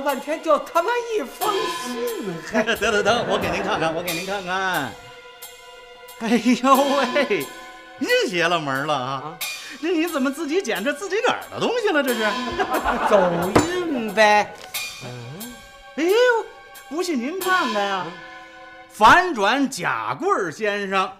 看半天，就他妈一封信。得，我给您看看。哎呦喂，您邪了门了啊！那你怎么自己捡这自己哪儿的东西了？这是走运呗。哎呦，不信您看看呀，反转贾贵先生。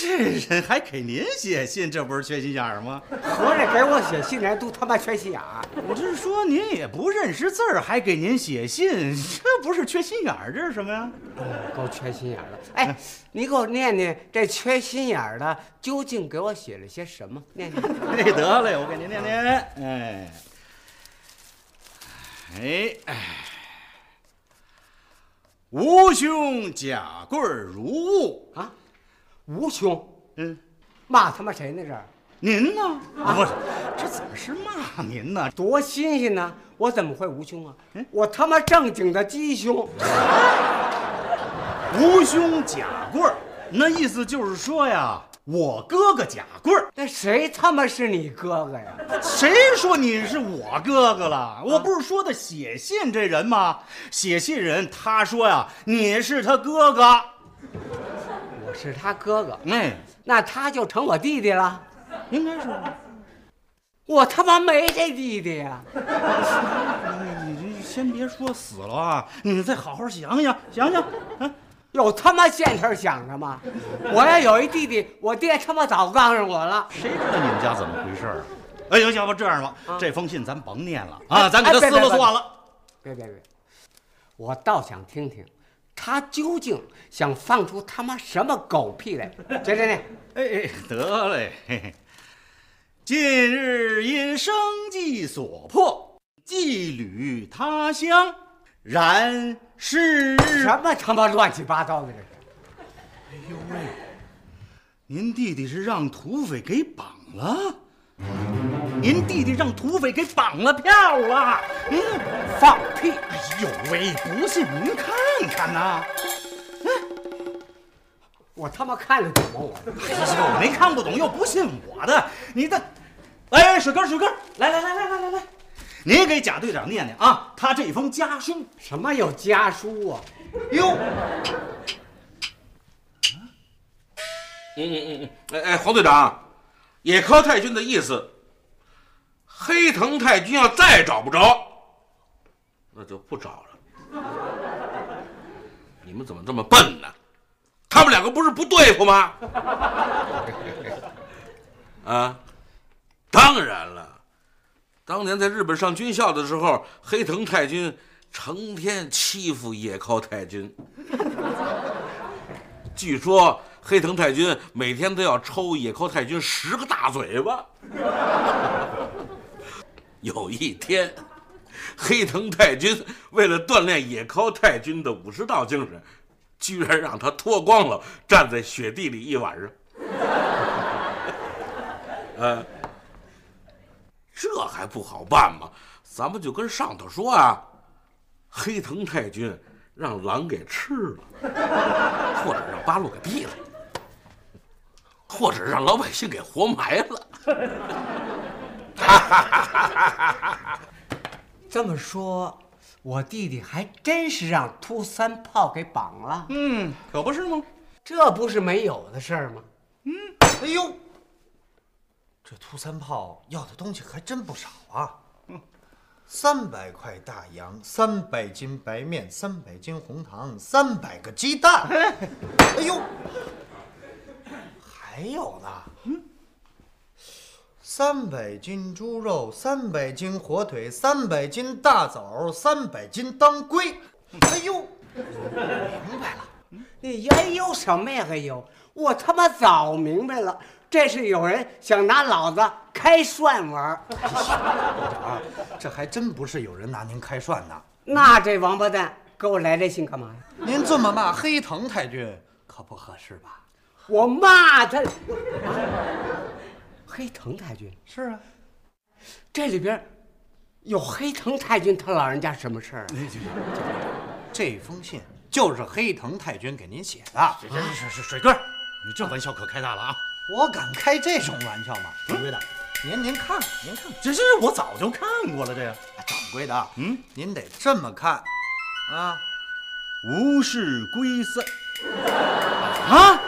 这人还给您写信，这不是缺心眼儿吗？合着给我写信来都他妈缺心眼儿！我这是说您也不认识字儿，还给您写信，这不是缺心眼儿，这是什么呀？够缺心眼儿的！哎，你给我念念这缺心眼儿的究竟给我写了些什么？念。哎，得嘞，我给您念。哎，吾兄贾贵如晤啊！吴兄，骂他妈谁呢？这您呢？不是，这怎么是骂您呢？多新鲜呢！我怎么会吴兄啊？我他妈正经的鸡兄。吴兄贾贵儿，那意思就是说呀，我哥哥贾贵儿。那谁他妈是你哥哥呀？谁说你是我哥哥了？我不是说的写信这人吗？写信人他说呀，你是他哥哥。是他哥哥，那他就成我弟弟了，应该是吧？我他妈没这弟弟呀！你先别说死了啊，你再好好想想，有他妈现成想的吗？我要有一弟弟，我爹他妈早告诉我了。谁知道你们家怎么回事啊？哎呦，要不这样吧，这封信咱甭念了啊，咱给他撕了算了。别，我倒想听听。他究竟想放出他妈什么狗屁来？接着念。哎，得嘞。近日因生计所迫，寄旅他乡，然是什么他妈乱七八糟的这是？哎呦喂！您弟弟是让土匪给绑了？您弟弟让土匪给绑了票了？放屁！哎呦喂！不信您看。你看呐，我他妈看得懂吗？我没看不懂，又不信我的，你的，哎，水哥，来，您给贾队长念念啊，他这封家书，什么有家书啊？哟，黄队长，野科太君的意思，黑藤太君要再找不着，那就不找了。你们怎么这么笨呢？他们两个不是不对付吗？啊，当然了，当年在日本上军校的时候，黑藤太君成天欺负野尻太君。据说黑藤太君每天都要抽野尻太君10个大嘴巴。有一天。黑藤太君为了锻炼野尻太君的武士道精神，居然让他脱光了站在雪地里一晚上。这还不好办吗？咱们就跟上头说啊，黑藤太君让狼给吃了，或者让八路给毙了，或者让老百姓给活埋了。这么说，我弟弟还真是让秃三炮给绑了。可不是吗？这不是没有的事儿吗？哎呦，这秃三炮要的东西还真不少啊。300块大洋，300斤白面，300斤红糖，300个鸡蛋。哎呦，还有呢。300斤猪肉，300斤火腿，300斤大枣，300斤当归。哎呦，明白了，你哎呦什么呀？哎呦，我他妈早明白了，这是有人想拿老子开涮玩。这还真不是有人拿您开涮呢。那这王八蛋给我来这信干嘛呀？您这么骂黑藤太君，可不合适吧？我骂他。黑藤太君是啊，这里边有黑藤太君他老人家什么事儿？这封信就是黑藤太君给您写的。是水哥，你这玩笑可开大了啊！我敢开这种玩笑吗？掌柜的，您看看，这我早就看过了，这个。规的，嗯，您得这么看，啊，无事归三，啊，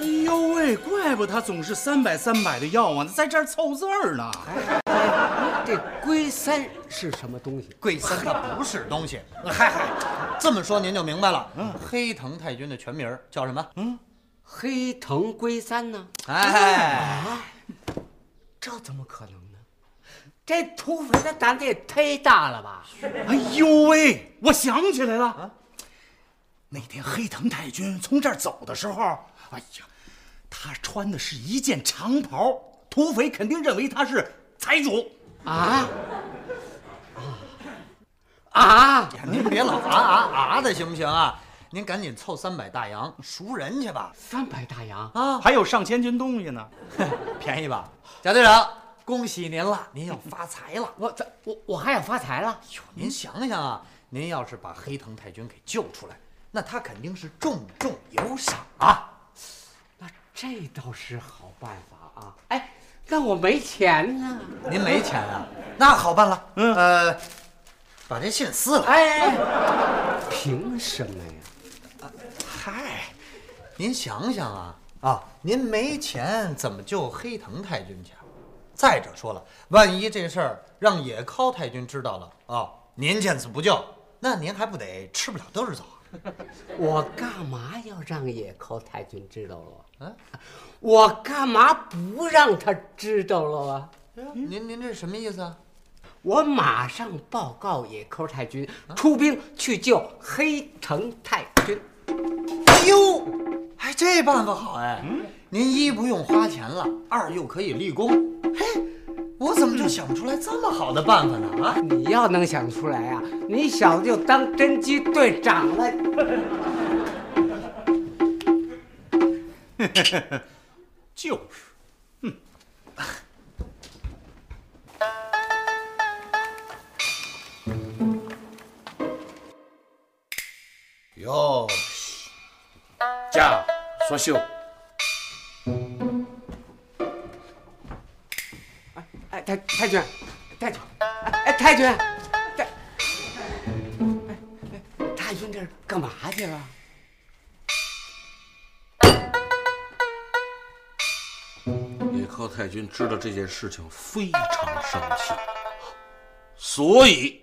哎呦喂，怪不得他总是300、300的要啊，在这儿凑字儿呢。这龟三是什么东西？龟三它不是东西。嗨嗨，这么说您就明白了。嗯，黑藤太君的全名叫什么？嗯，黑藤龟三呢？哎，这怎么可能呢？这土匪的胆子也忒大了吧！哎呦喂，我想起来了。啊，那天黑藤太君从这儿走的时候，哎呀，他穿的是一件长袍，土匪肯定认为他是财主。 啊啊！您别老啊的行不行啊？您赶紧凑300大洋赎人去吧。300大洋啊，还有上千斤东西呢，便宜吧？贾队长，恭喜您了，您要发财了。我还要发财了？哟，您想想啊，您要是把黑藤太君给救出来，那他肯定是重重有赏啊。那这倒是好办法啊！哎。 那我没钱呢。您没钱啊？那好办了。嗯，把这信撕了。哎，凭什么呀？嗨，您想想啊，您没钱怎么救黑藤太君去？再者说了，万一这事儿让野尻太君知道了啊，您见死不救，那您还不得吃不了兜着走？ 我干嘛要让野尻太君知道了啊？我干嘛不让他知道了啊？您这什么意思啊？我马上报告野尻太君，出兵去救黑藤太君。哎呦，哎，这办法好哎！您一不用花钱了，二又可以立功。嘿，我怎么就想不出来这么好的办法呢？啊，你要能想出来啊！ 你小子就当侦缉队长了。就是，嗯。よし。じゃあ、そうしよう。哎，太君，哎，太君。 干嘛去了？野尻太君知道这件事情非常生气，所以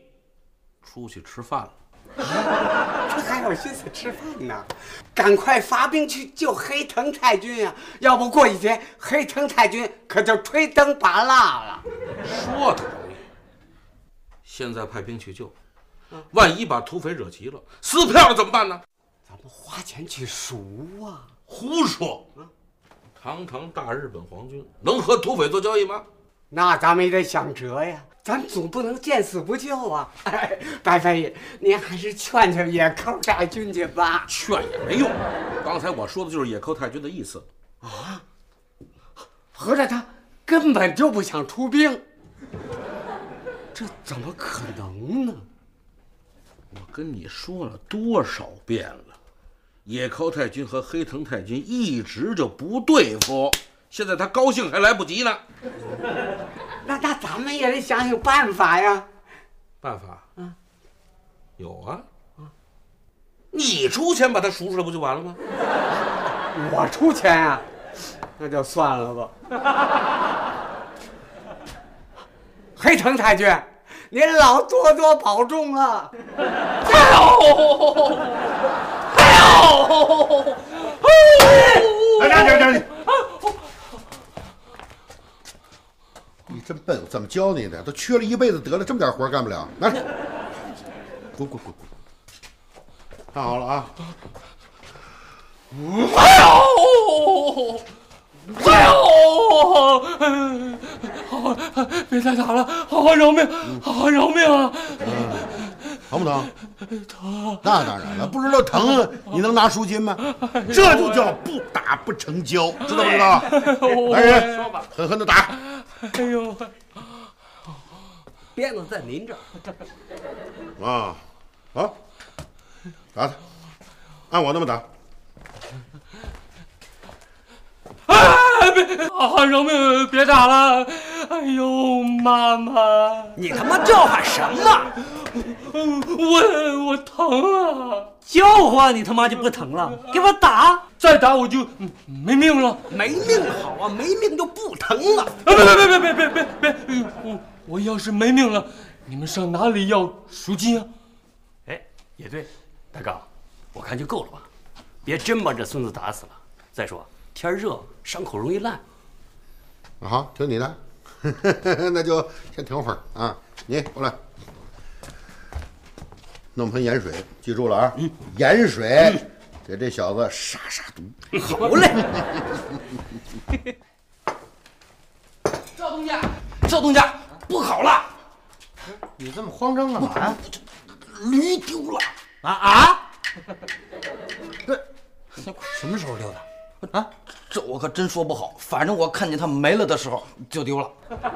出去吃饭了。这还有心思吃饭呢？赶快发兵去救黑藤太君呀！要不过几天黑藤太君可就吹灯拔蜡了。说的容易，现在派兵去救。 万一把土匪惹急了，撕票了怎么办呢？咱们花钱去赎啊！胡说！堂堂大日本皇军能和土匪做交易吗？那咱们也得想辙呀，咱总不能见死不救啊！哎，白翻译，您还是劝劝野尻太君去吧。劝也没用，刚才我说的就是野尻太君的意思啊。合着他根本就不想出兵，这怎么可能呢？ 我跟你说了多少遍了，野尻太君和黑藤太君一直就不对付，现在他高兴还来不及呢。那咱们也得想想办法呀。办法？嗯，有啊。你出钱把他赎出来不就完了吗？我出钱啊？那就算了吧。黑藤太君。 您老多保重啊！哎呦！哎呦！来，你真笨，怎么教你的？都缺了一辈子得了，这么点活干不了。来，滚！看好了啊！哎呦！ 哎呦！好，别再打了，好好饶命，好好饶命啊！疼不疼？疼。那当然了，不知道疼，你能拿赎金吗？这就叫不打不成交，知道不知道？来人，狠狠的打！哎呦，鞭子在您这儿。啊，好，打他，按我那么打。 哎，别！好好饶命，别打了！哎呦，妈妈！你他妈叫喊什么？我疼啊！叫唤你他妈就不疼了？给我打！再打我就没命了！没命好啊，没命就不疼了！别！我要是没命了，你们上哪里要赎金啊？哎，也对，大哥，我看就够了吧，别真把这孙子打死了。再说天热，伤口容易烂。 啊好，听你的，那就先停会儿啊。你过来，弄盆盐水，记住了啊，盐水给这小子杀杀毒。好嘞。赵东家，不好了！你这么慌张干嘛呀？驴丢了！啊！对，什么时候丢的？啊？ 这我可真说不好，反正我看见他没了的时候就丢了。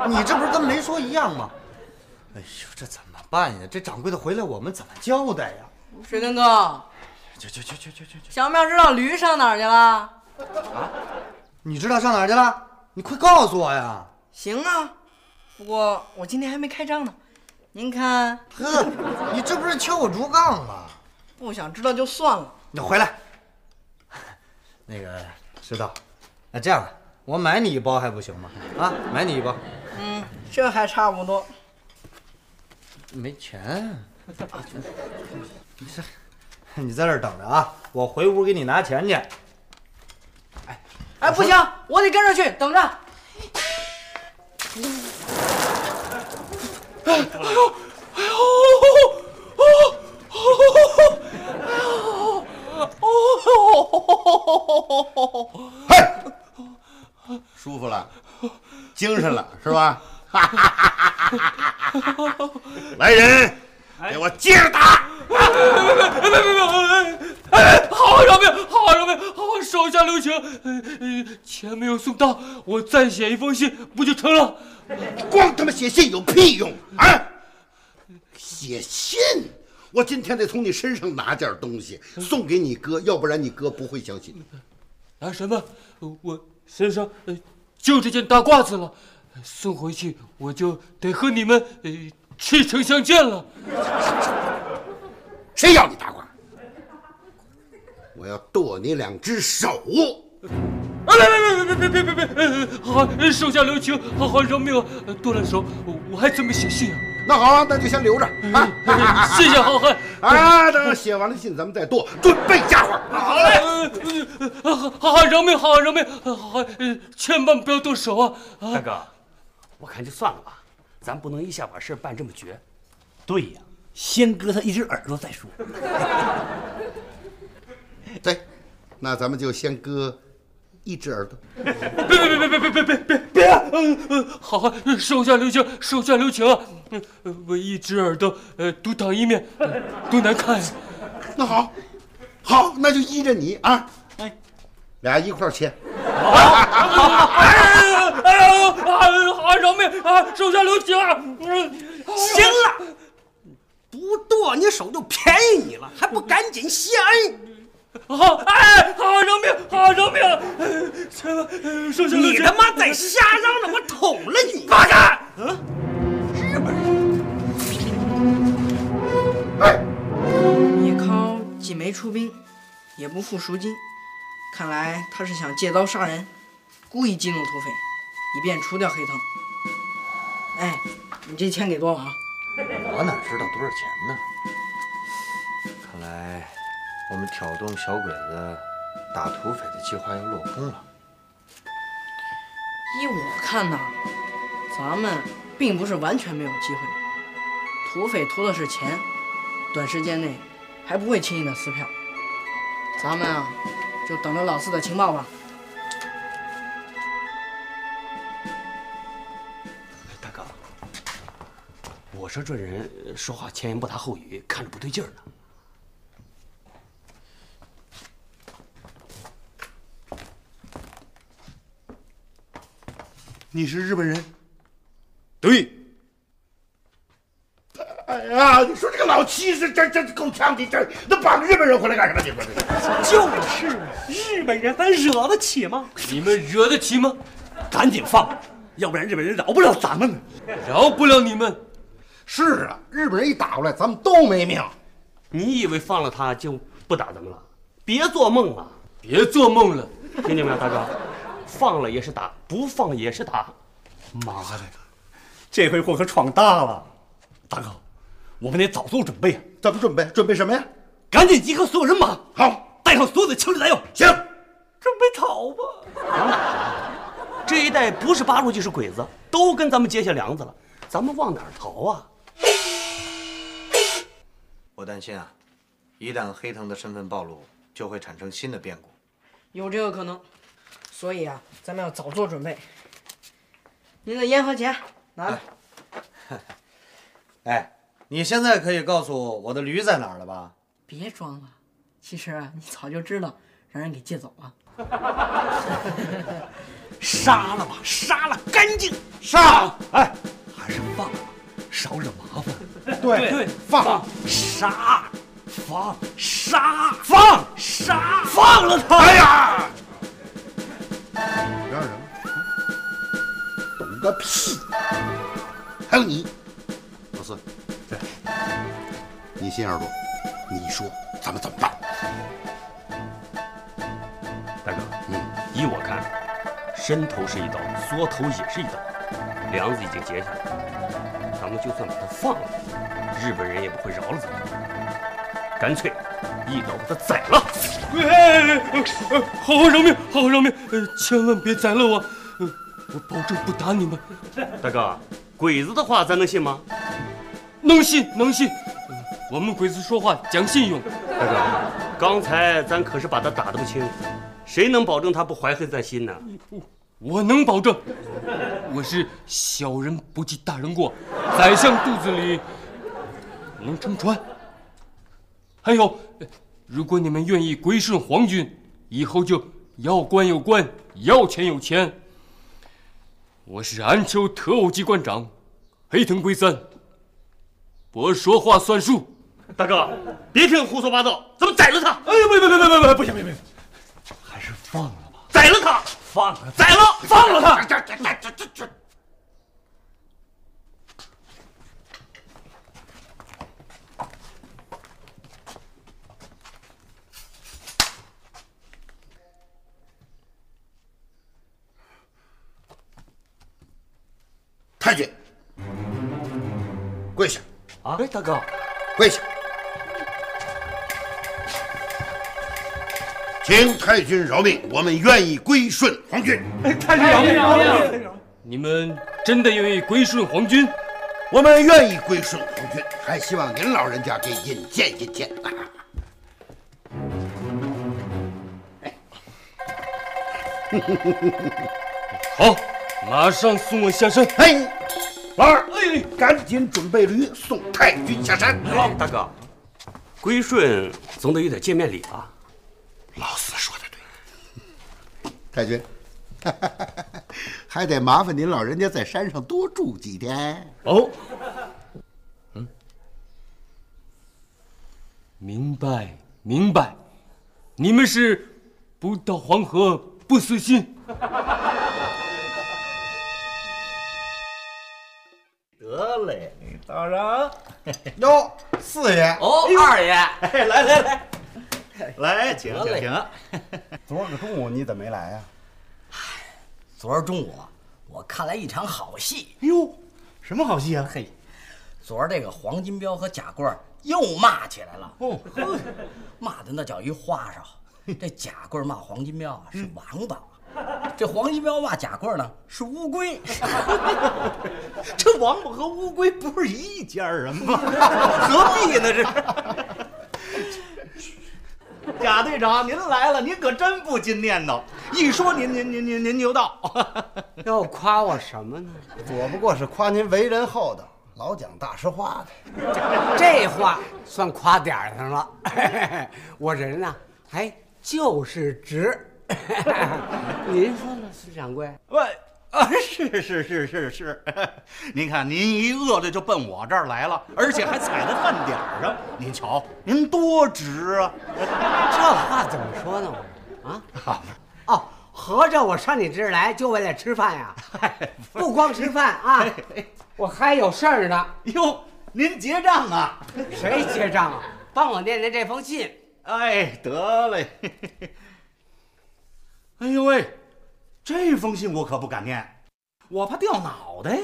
你这不是跟没说一样吗？哎呦，这怎么办呀？这掌柜的回来我们怎么交代呀？水墩墩，去！小妙知道驴上哪儿去了？啊？你知道上哪儿去了？你快告诉我呀！行啊，不过我今天还没开张呢。您看，呵，你这不是敲我竹杠吗？不想知道就算了。你回来，那个。 知道，那这样吧，我买你一包还不行吗？啊，买你一包。嗯，这还差不多。没钱，没事，你在这儿等着啊，我回屋给你拿钱去。哎，不行，我得跟着去，等着。嘿，舒服了，精神了是吧？来人，给我接着打！别！好，饶命！手下留情，钱没有送到，我再写一封信不就成了？光他妈写信有屁用啊！写信。 我今天得从你身上拿点东西送给你哥，要不然你哥不会相信。拿什么？我身上就这件大褂子了，送回去我就得和你们赤诚相见了。谁要你大褂？我要剁你两只手！啊！别！好，手下留情，好饶命啊！剁了手，我还怎么写信啊？ 那好啊，那就先留着啊！谢谢浩瀚啊！等写完了信，咱们再剁，准备家伙。好嘞！浩瀚，饶命！浩瀚，千万不要剁手啊！大哥，我看就算了吧，咱不能一下把事办这么绝。对呀，先割他一只耳朵再说。对，那咱们就先割。 一只耳朵，别！好，手下留情啊！我一只耳朵，独当一面，多难看呀！那好，那就依着你啊！哎，俩一块切。好，饶命啊！手下留情啊！行了，不剁你手就便宜你了，还不赶紧谢恩！ 好饶命！千万手下留情！你他妈再瞎嚷嚷，我捅了你！放开！嗯，日本人。哎，叶尻既没出兵，也不付赎金，看来他是想借刀杀人，故意激怒土匪，以便除掉黑藤。哎，你这钱给多少啊？我哪知道多少钱呢？看来。 我们挑动小鬼子打土匪的计划又落空了。依我看呢，咱们并不是完全没有机会。土匪图的是钱，短时间内还不会轻易的撕票。咱们啊，就等着老四的情报吧。大哥，我说这人说话前言不搭后语，看着不对劲儿呢。 你是日本人，对。哎呀，你说这个老七是真够呛的，这那绑日本人回来干什么？你说这就是日本人，咱惹得起吗？你们惹得起吗？赶紧放！要不然日本人饶不了咱们呢。饶不了你们。是啊，日本人一打过来，咱们都没命。你以为放了他就不打咱们了？别做梦了，别做梦了，听见没有，大哥？放了也是打，不放也是打。妈的，这回我可闯大了！大哥，我们得早做准备啊！怎么准备？准备什么呀？赶紧集合所有人马，好，带上所有的枪支弹药。行，准备逃吧！往哪逃？这一带不是八路就是鬼子，都跟咱们结下梁子了，咱们往哪儿逃啊？我担心啊，一旦黑藤的身份暴露，就会产生新的变故。有这个可能，所以啊，咱们要早做准备。您的烟和钱拿来。哎，你现在可以告诉我的驴在哪儿了吧？别装了，其实啊，你早就知道，让人给借走了。杀了吧，杀了干净，杀了！哎，还是放了吧，少惹麻烦。对对，放杀，放杀，放杀，放了他！哎呀，让人。 个屁！还有你，老四，对，你心眼多，你说咱们怎么办？大哥，依我看，伸头是一刀，缩头也是一刀，梁子已经结下来了，咱们就算把他放了，日本人也不会饶了咱们，干脆一刀把他宰了！好好饶命，好好饶命，千万别宰了我！ 我保证不打你们，大哥，鬼子的话咱能信吗？能信能信，我们鬼子说话讲信用。大哥，刚才咱可是把他打得不轻，谁能保证他不怀恨在心呢？我能保证，我是小人不计大人过，宰相肚子里能撑船。还有，如果你们愿意归顺皇军，以后就要官有官，要钱有钱。 我是安丘特务机关长，黑藤圭三。我说话算数。大哥，别听胡说八道，咱们宰了他！哎呀，别，不行，别，还是放了吧。宰了他，放了，宰了，放了他！这。太君，跪下！啊，哎，大哥，跪下！请太君饶命，我们愿意归顺皇军。哎，太君饶命！饶命！你们真的愿意归顺皇军？我们愿意归顺皇军，还希望您老人家给引荐引荐。哎，好。 马上送我下山！哎，老二，哎，赶紧准备驴送太君下山。好，大哥，归顺总得有点见面礼吧？老四说的对。太君，还得麻烦您老人家在山上多住几天哦。嗯，明白明白，你们是不到黄河不死心。 得嘞，道长。哟，四爷哦，二爷，来，请。昨儿个中午你怎么没来呀？昨儿中午我看来一场好戏。哟，什么好戏啊？嘿，昨儿这个黄金彪和贾棍又骂起来了。哦，骂的那叫一花哨。这贾棍骂黄金彪啊，是王八。 这黄金彪骂贾棍呢是乌龟，这王八和乌龟不是一家人吗？何必呢？这是。贾队长，您来了，您可真不禁念叨。一说您就到，要夸我什么呢？我不过是夸您为人厚道，老讲大实话的。这话算夸点儿上了。我人呢，哎，就是直。 您说呢，孙掌柜？喂，啊，是，您看您一饿了就奔我这儿来了，而且还踩在饭点儿上。您瞧，您多直啊！这话怎么说呢？啊，哦，合着我上你这儿来就为了吃饭呀？不光吃饭啊，我还有事儿呢。哟，您结账啊？谁结账啊？帮我念念这封信。哎，得嘞。哎呦喂，这封信我可不敢念，我怕掉脑袋。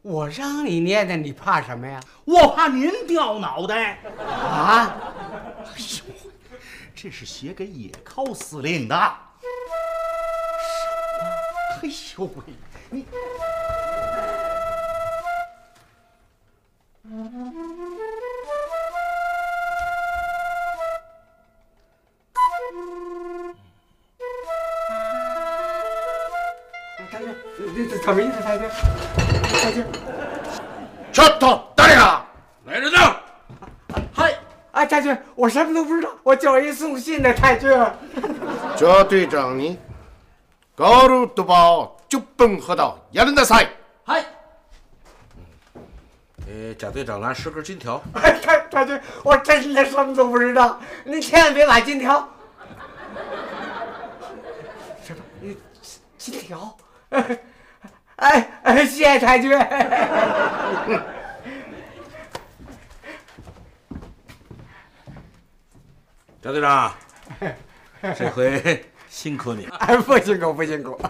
我让你念的，你怕什么呀？我怕您掉脑袋。啊？哎呦，这是写给野尻司令的。 哎呦喂，你！大姐，这怎么意思？大姐，大姐，站住！大爷，来人呐！嗨，哎，太君，我什么都不知道，我就是一送信的太君。这队长你。 高路都包10分河道，也能得塞。嗨，贾队长拿10根金条。哎，太君，我真的什么都不知道，您千万别买金条。什么？金条？哎，谢谢太君。贾队长，这回。 辛苦你了！哎，不辛苦，不辛苦。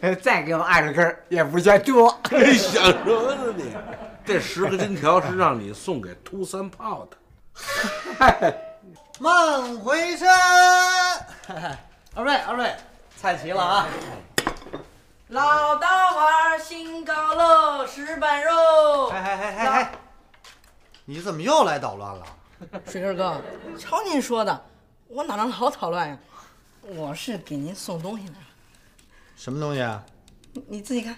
哎，再给我20根也不嫌多。你想什么呢你？这10个金条是让你送给秃三炮的。孟回山，二位，菜齐了啊！老刀丸新高楼10瓣肉。哎，你怎么又来捣乱了？水根哥，瞧您说的，我哪能老捣乱呀？ 我是给您送东西来了，什么东西啊？你自己看。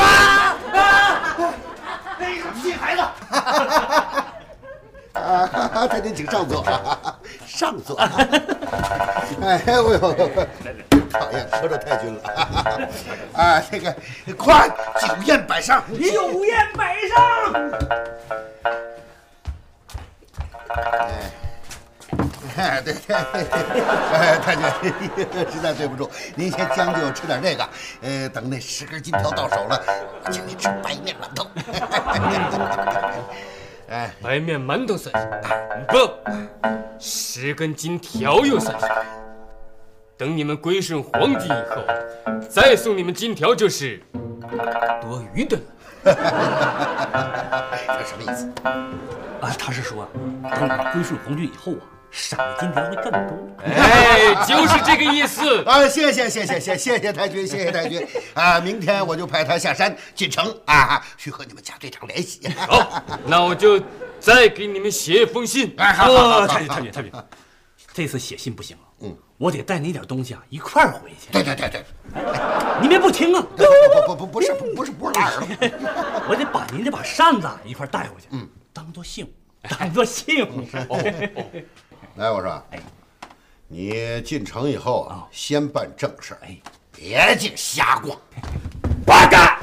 啊！哎呀，屁孩子！啊！太君，请上座，上座。哎呦呦！讨厌，说着太君了。啊，这个快，酒宴摆上。 哎，对，太君，实在对不住，您先将就吃点这个，等那10根金条到手了，我请您吃白面馒头。哎，白面馒头算什么？不，10根金条又算什么？等你们归顺皇帝以后，再送你们金条就是多余的了。 这什么意思？啊，他是说，等我归顺皇军以后啊，赏的金条会更多。哎，就是这个意思。啊，谢谢太君，谢谢太君。啊，明天我就派他下山进城啊，去和你们贾队长联系。好，那我就再给你们写一封信。哎，好，太君，这次写信不行了，嗯，我得带你点东西啊，一块儿回去。对。 您别不听啊！不是拉人，我得把您这把扇子一块带回去，嗯，当做信物。来，我说，你进城以后啊，先办正事，哎，别净瞎逛。八嘎！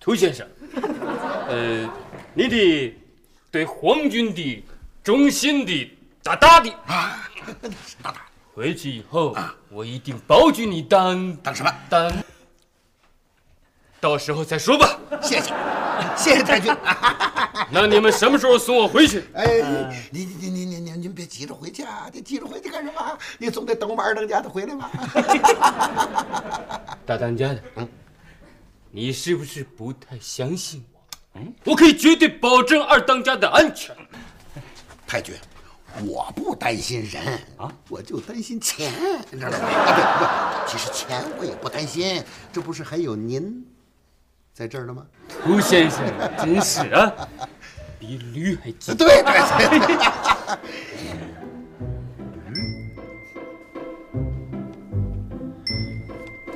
涂先生，你得对皇军的。 忠心的，大大的，回去以后，我一定保举你当什么？当，到时候再说吧。谢谢太君。那你们什么时候送我回去？哎，您别急着回去啊！你急着回去干什么？你总得等我们二当家的回来吧。大当家的，嗯，你是不是不太相信我？嗯，我可以绝对保证二当家的安全。 太君，我不担心人啊，我就担心钱，你知道吗？啊，对，其实钱我也不担心，这不是还有您在这儿呢吗？涂先生真是啊，比驴还急。对。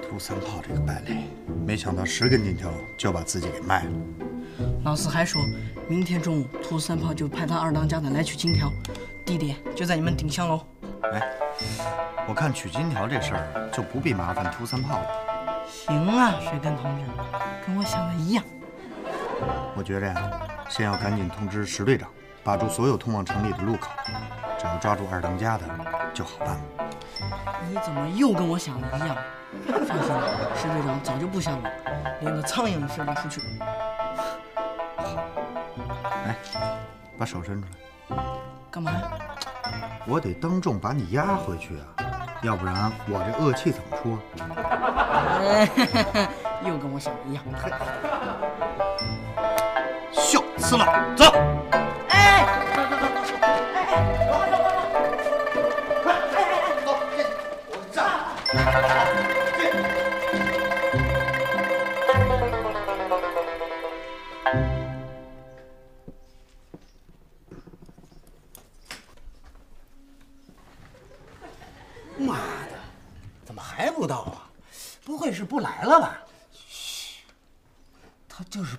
涂三炮这个败类，没想到10根金条就把自己给卖了。 老四还说，明天中午涂三炮就派他二当家的来取金条，地点就在你们鼎香楼。哎，我看取金条这事儿就不必麻烦涂三炮了。行啊，水根同志，跟我想的一样。我觉着呀，先要赶紧通知石队长，把住所有通往城里的路口，只要抓住二当家的就好办了。你怎么又跟我想的一样？放心吧，石队长早就不像我，连个苍蝇飞不出去。哎，把手伸出来。干嘛？我得当众把你押回去啊！ 要不然我这恶气怎么出啊？又跟我想的一样。笑死了，走！哎，走走走走，哎，快，哎哎哎，走，进，我站。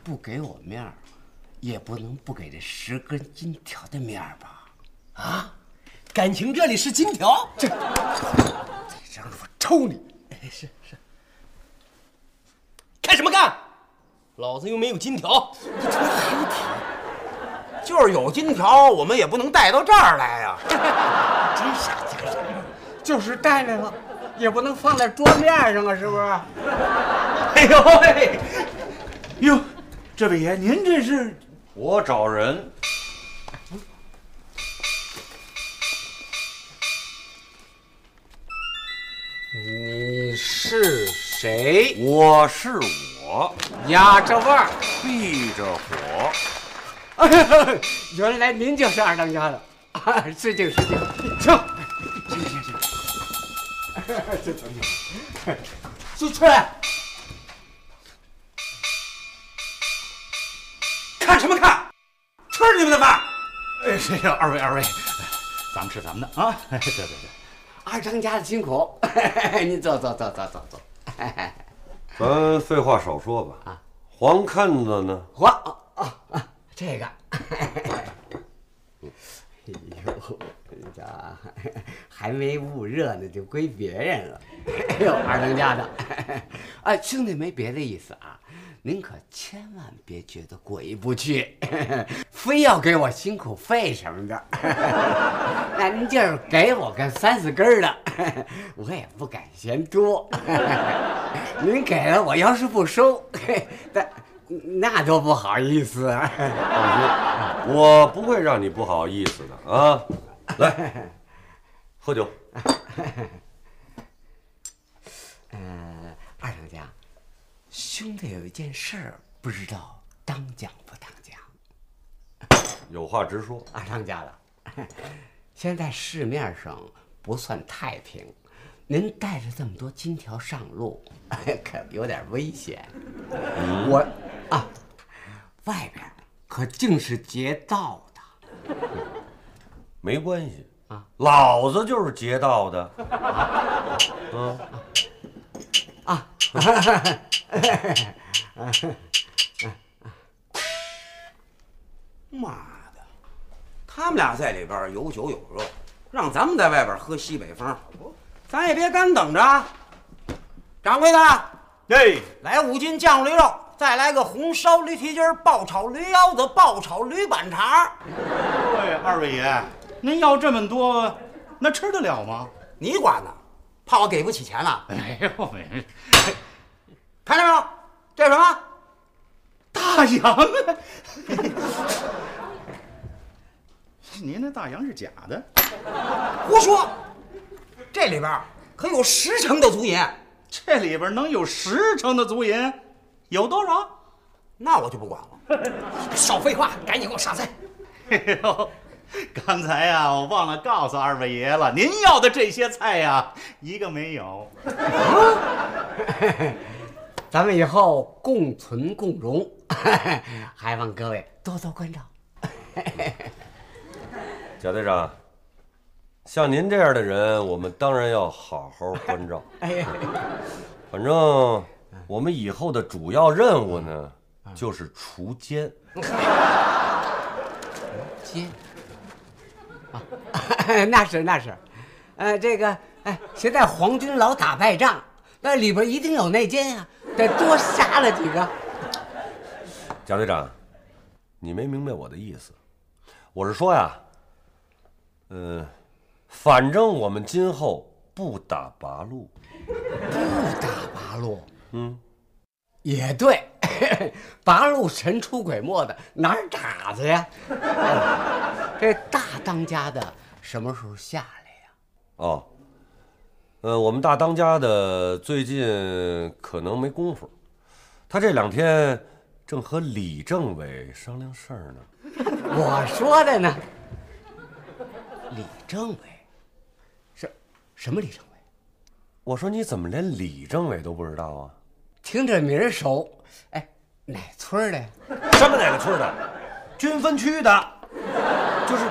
不给我面儿，也不能不给这十根金条的面儿吧？啊，感情这里是金条，这让我抽你！哎，是是，干什么干？老子又没有金条，就是有金条，我们也不能带到这儿来呀！真傻，就是带来了，也不能放在桌面上啊，是不是？哎呦喂，哟！ 这位爷，您这是？我找人。你是谁？我是我。压着腕儿，避着火。原来您就是二当家的。啊，是敬是敬。请，请请请。这怎么行？苏翠。 看什么看？吃你们的饭！哎，谁呀？二位，二位，咱们吃咱们的啊！对对对，二当家的辛苦，您坐坐坐坐坐坐。咱废话少说吧。啊，黄看着呢。黄啊，这个。哎呦，这还没捂热呢，就归别人了。哎呦，二当家的，哎，兄弟没别的意思啊。 您可千万别觉得过意不去，非要给我辛苦费什么的，那您就是给我个三四根的，我也不敢嫌多。您给了我，要是不收，那多不好意思啊！放心，我不会让你不好意思的啊！来，喝酒。二当家。 兄弟有一件事儿，不知道当讲不当讲？有话直说。二当家的，现在市面上不算太平，您带着这么多金条上路，可有点危险。我啊，外边可竟是劫道的。没关系啊，老子就是劫道的。嗯啊。 妈的，他们俩在里边有酒有肉，让咱们在外边喝西北风，咱也别干等着啊！掌柜的，哎，来5斤酱驴肉，再来个红烧驴蹄筋、爆炒驴腰子、爆炒驴板肠。对，二位爷，您要这么多，那吃得了吗？你管呢？怕我给不起钱了？没有，没有。 看见没有？这是什么？大洋啊！您那大洋是假的，胡说！这里边可有10成的足银。这里边能有10成的足银？有多少？那我就不管了。少废话，赶紧给我上菜。哎呦，刚才呀、我忘了告诉二位爷了，您要的这些菜呀、一个没有。啊咱们以后共存共荣，还望各位多多关照。贾队长，像您这样的人，我们当然要好好关照。反正我们以后的主要任务呢，就是除奸。奸啊，那是那是，这个现在皇军老打败仗，那里边一定有内奸呀。 得多杀了几个，蒋队长，你没明白我的意思，我是说呀，反正我们今后不打八路，不打八路，也对，八路神出鬼没的，哪儿打的呀？这大当家的什么时候下来呀？哦，我们大当家的最近可能没工夫，他这两天。 正和李政委商量事儿呢，我说的呢。李政委，什么李政委？我说你怎么连李政委都不知道啊？听这名熟，哎，哪村的呀？什么哪个村的？军分区的，就是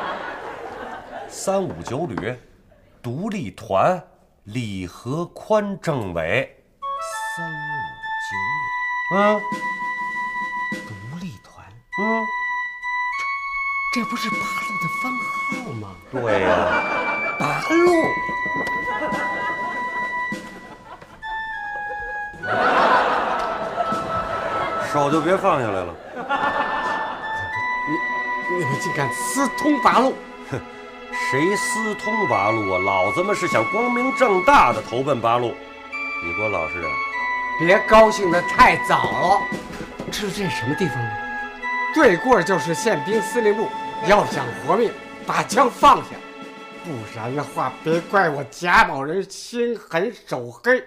359旅独立团李和宽政委。359旅啊。 这不是八路的番号吗？对呀、啊，八路。手就别放下来了。你们竟敢私通八路！哼，谁私通八路啊？老子们是想光明正大的投奔八路。你给我老实点，别高兴得太早了。知道这是什么地方吗？ 对过就是宪兵司令部，要想活命，把枪放下，不然的话，别怪我贾某人心狠手黑，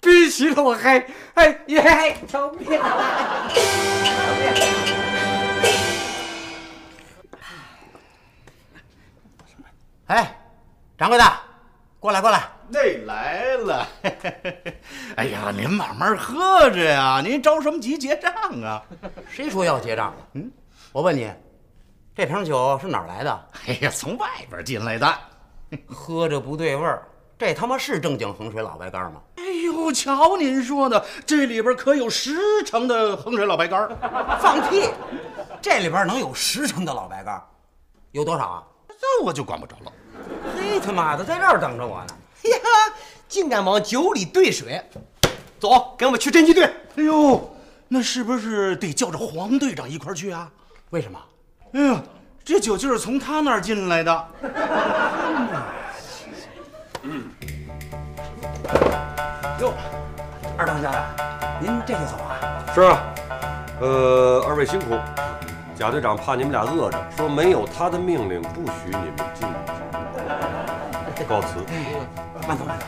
逼急了我黑，哎耶，救命啊！哎，掌柜的，过来过来。 那来了，哎呀，您慢慢喝着呀，您着什么急结账啊？谁说要结账了？嗯，我问你，这瓶酒是哪儿来的？哎呀，从外边进来的，喝着不对味儿，这他妈是正经衡水老白干吗？哎呦，瞧您说的，这里边可有10成的衡水老白干。放屁，这里边能有10成的老白干，有多少啊？这我就管不着了。嘿，他妈的，在这儿等着我呢。 呀，竟敢往酒里兑水！走，跟我们去侦缉队。哎呦，那是不是得叫着黄队长一块儿去啊？为什么？哎呀，这酒就是从他那儿进来的。哟，二当家的，您这就走啊？是啊，二位辛苦。贾队长怕你们俩饿着，说没有他的命令，不许你们进去。告辞。 慢走，慢走。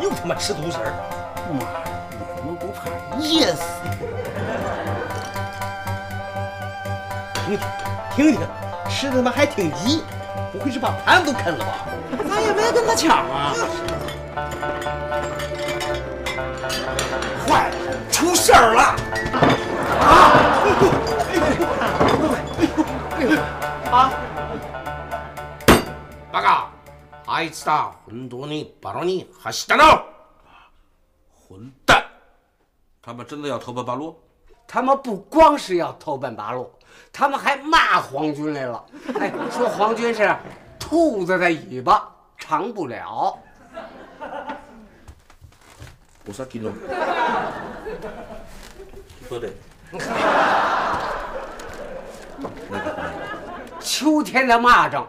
又他妈吃独食儿！妈呀，你他妈不怕噎死！停停停停，吃的他妈还挺急，不会是把盘子都啃了吧？咱也没跟他抢啊！坏了，出事儿了！啊！啊！ バカ、あいつだ、本当にバロに走ったの。混蛋！他们真的要投奔八路？他们不光是要投奔八路，他们还骂皇军来了。哎，说皇军是兔子的尾巴，长不了。お酒飲む。そうで。秋天的蚂蚱。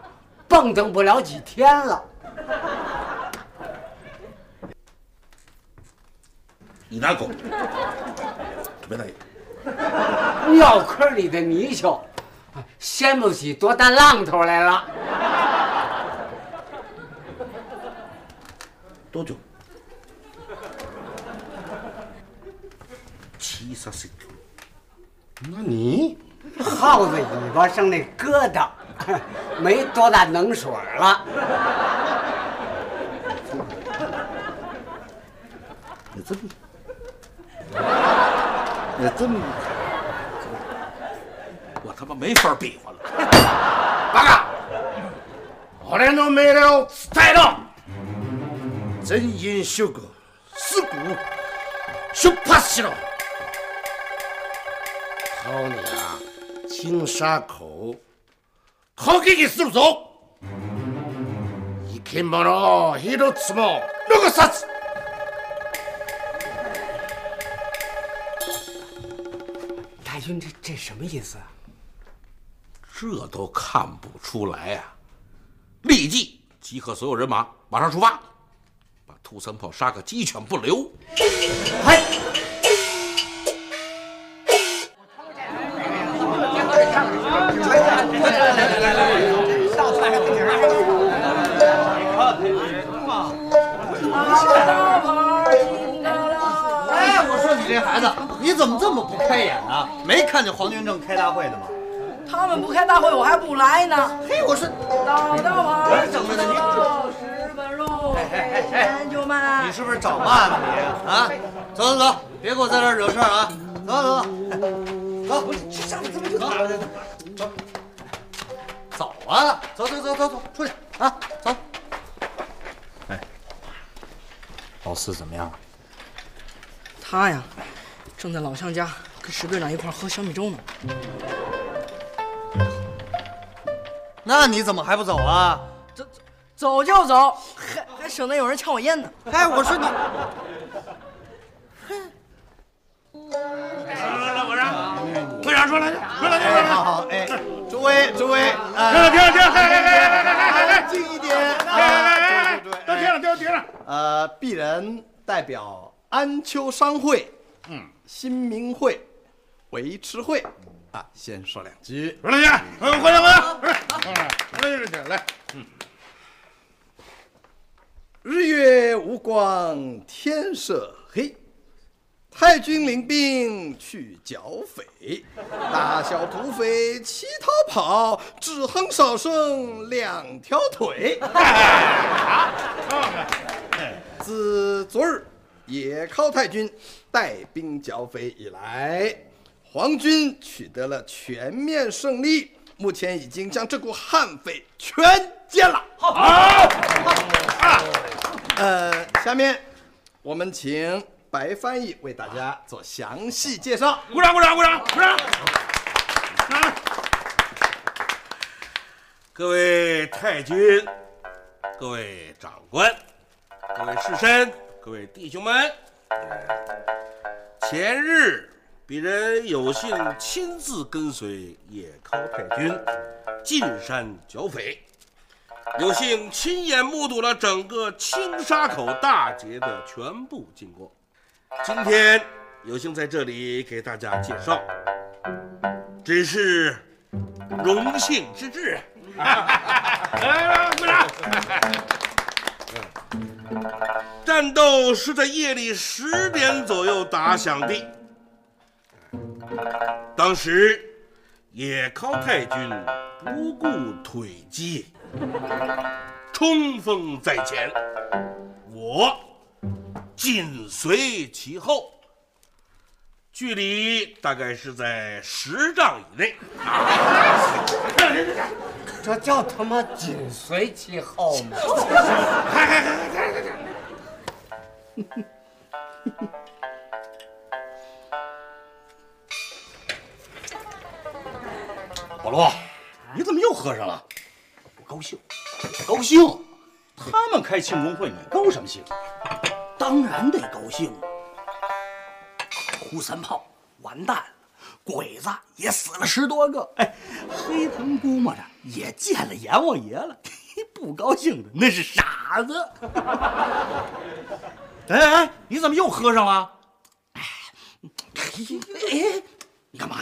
蹦跶不了几天了。你拿狗，别打野。尿坑里的泥鳅，掀不起多大浪头来了。多久？小さすぎる。那你？耗子尾巴上那疙瘩。 没多大能水了。也这么，我他妈没法比划了。バカ、俺の命令を伝えろ。全員集合、すぐ出発しろ。操你啊，青沙口。 攻撃するぞ。生き物を一つも残さず。兄，这什么意思啊？这都看不出来呀、啊！立即集合所有人马，马上出发，把兔三炮杀个鸡犬不留。哎！来，到菜还不停啊！哎，我说你这孩子，你怎么这么不开眼呢、啊？没看见黄军正开大会的吗？ 他们不开大会，我还不来呢。嘿，我说，老道牌整的你十分路，钱就卖。你是不是找骂呢你？啊，走走走，别给我在这惹事儿啊！走走走，走，下面怎么就打了？走，走啊！走走走走走，出去啊！走。哎，老四怎么样？他呀，正在老乡家跟石队长一块喝小米粥呢。 那你怎么还不走啊？走就走，还省得有人抢我烟呢。哎，我说你，来来，我让队长说两句，说两句。好好，哎，诸位，停，哎，近一点啊！都停了。鄙人代表安丘商会，新民会，维持会。 先说两句，说两句，回来，来，日月无光，天色黑，太君领兵去剿匪，大小土匪齐逃跑，只哼少剩两条腿。自昨日野尻太君带兵剿匪以来。 皇军取得了全面胜利，目前已经将这股悍匪全歼了。好，下面我们请白翻译为大家做详细介绍。鼓掌！啊！各位太君，各位长官，各位士绅，各位弟兄们，前日。 鄙人有幸亲自跟随野尻太君进山剿匪，有幸亲眼目睹了整个青沙口大捷的全部经过。今天有幸在这里给大家介绍，真是荣幸之至。来，鼓掌！战斗是在夜里10点左右打响的。 当时，野尻太君不顾腿疾，冲锋在前，我紧随其后，距离大概是在10丈以内。这叫他妈紧随其后吗？老罗，你怎么又喝上了？我高兴。他们开庆功会，你高什么兴？当然得高兴了。胡三炮完蛋了，鬼子也死了10多个。哎，黑藤估摸着也见了阎王爷了，不高兴的那是傻子。哎，你怎么又喝上了？哎，你干嘛？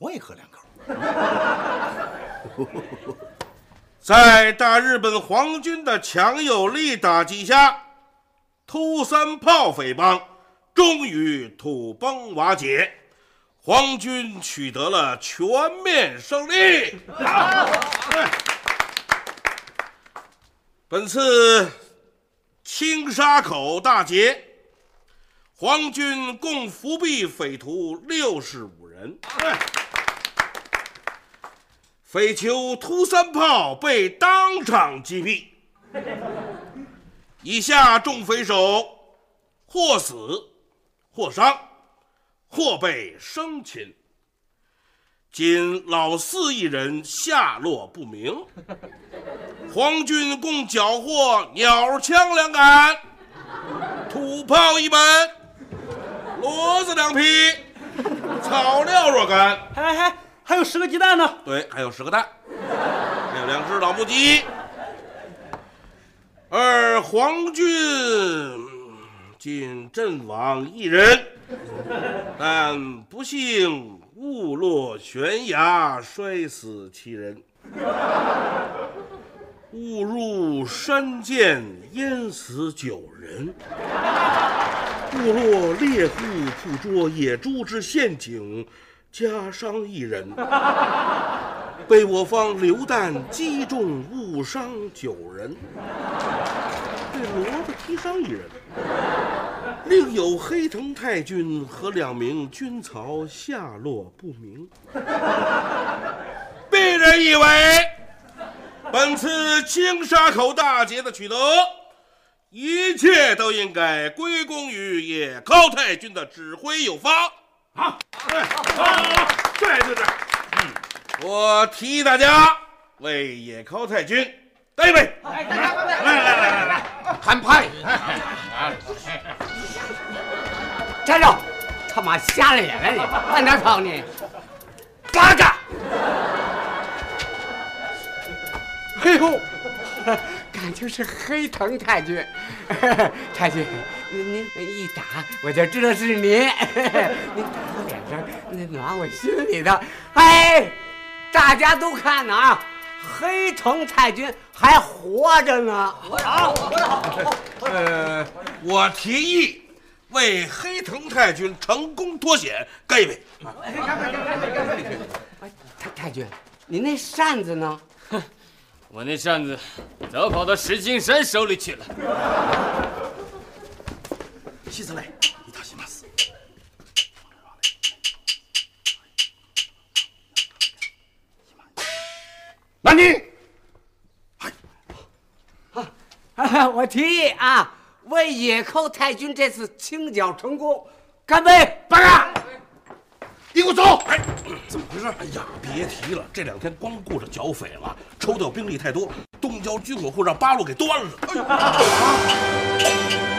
我也喝2口。在大日本皇军的强有力打击下，秃三炮匪帮终于土崩瓦解，皇军取得了全面胜利。本次青沙口大捷，皇军共伏毙匪徒65人。 匪囚秃三炮被当场击毙，以下众匪首或死、或伤、或被生擒，仅老四一人下落不明。皇军共缴获鸟枪2杆、土炮1门、骡子两匹，草料若干，还有10个鸡蛋呢。对，还有10个蛋，还有2只老母鸡。而黄俊仅阵亡一人，但不幸误落悬崖，摔死7人。 误入山涧，淹死9人；误落猎户捕捉野猪之陷阱，家伤1人；被我方流弹击中，误伤9人；被骡子踢伤1人。另有黑藤太君和2名军曹下落不明。鄙人以为。 本次青沙口大捷的取得，一切都应该归功于野高太君的指挥有方。好，对对对，我提议大家为野高太君干一杯！来，干派！站住！他妈瞎了眼了你！干点草你！嘎嘎！ 哎呦，感情是黑藤太君，太君，您一打我就知道是您，您打我脸上，那暖我心里的。哎，大家都看呢啊，黑藤太君还活着呢。活着好。我提议为黑藤太君成功脱险干一杯。干杯！太君，您那扇子呢？ 我那扇子早跑到石青山手里去了。西子嘞，你打西马斯。南宁。我提议啊，为野寇太君这次清剿成功，干杯！八嘎！ 你给我走！哎，怎么回事？哎呀，别提了，这2天光顾着剿匪了，抽调兵力太多，东郊军火库让八路给端了。哎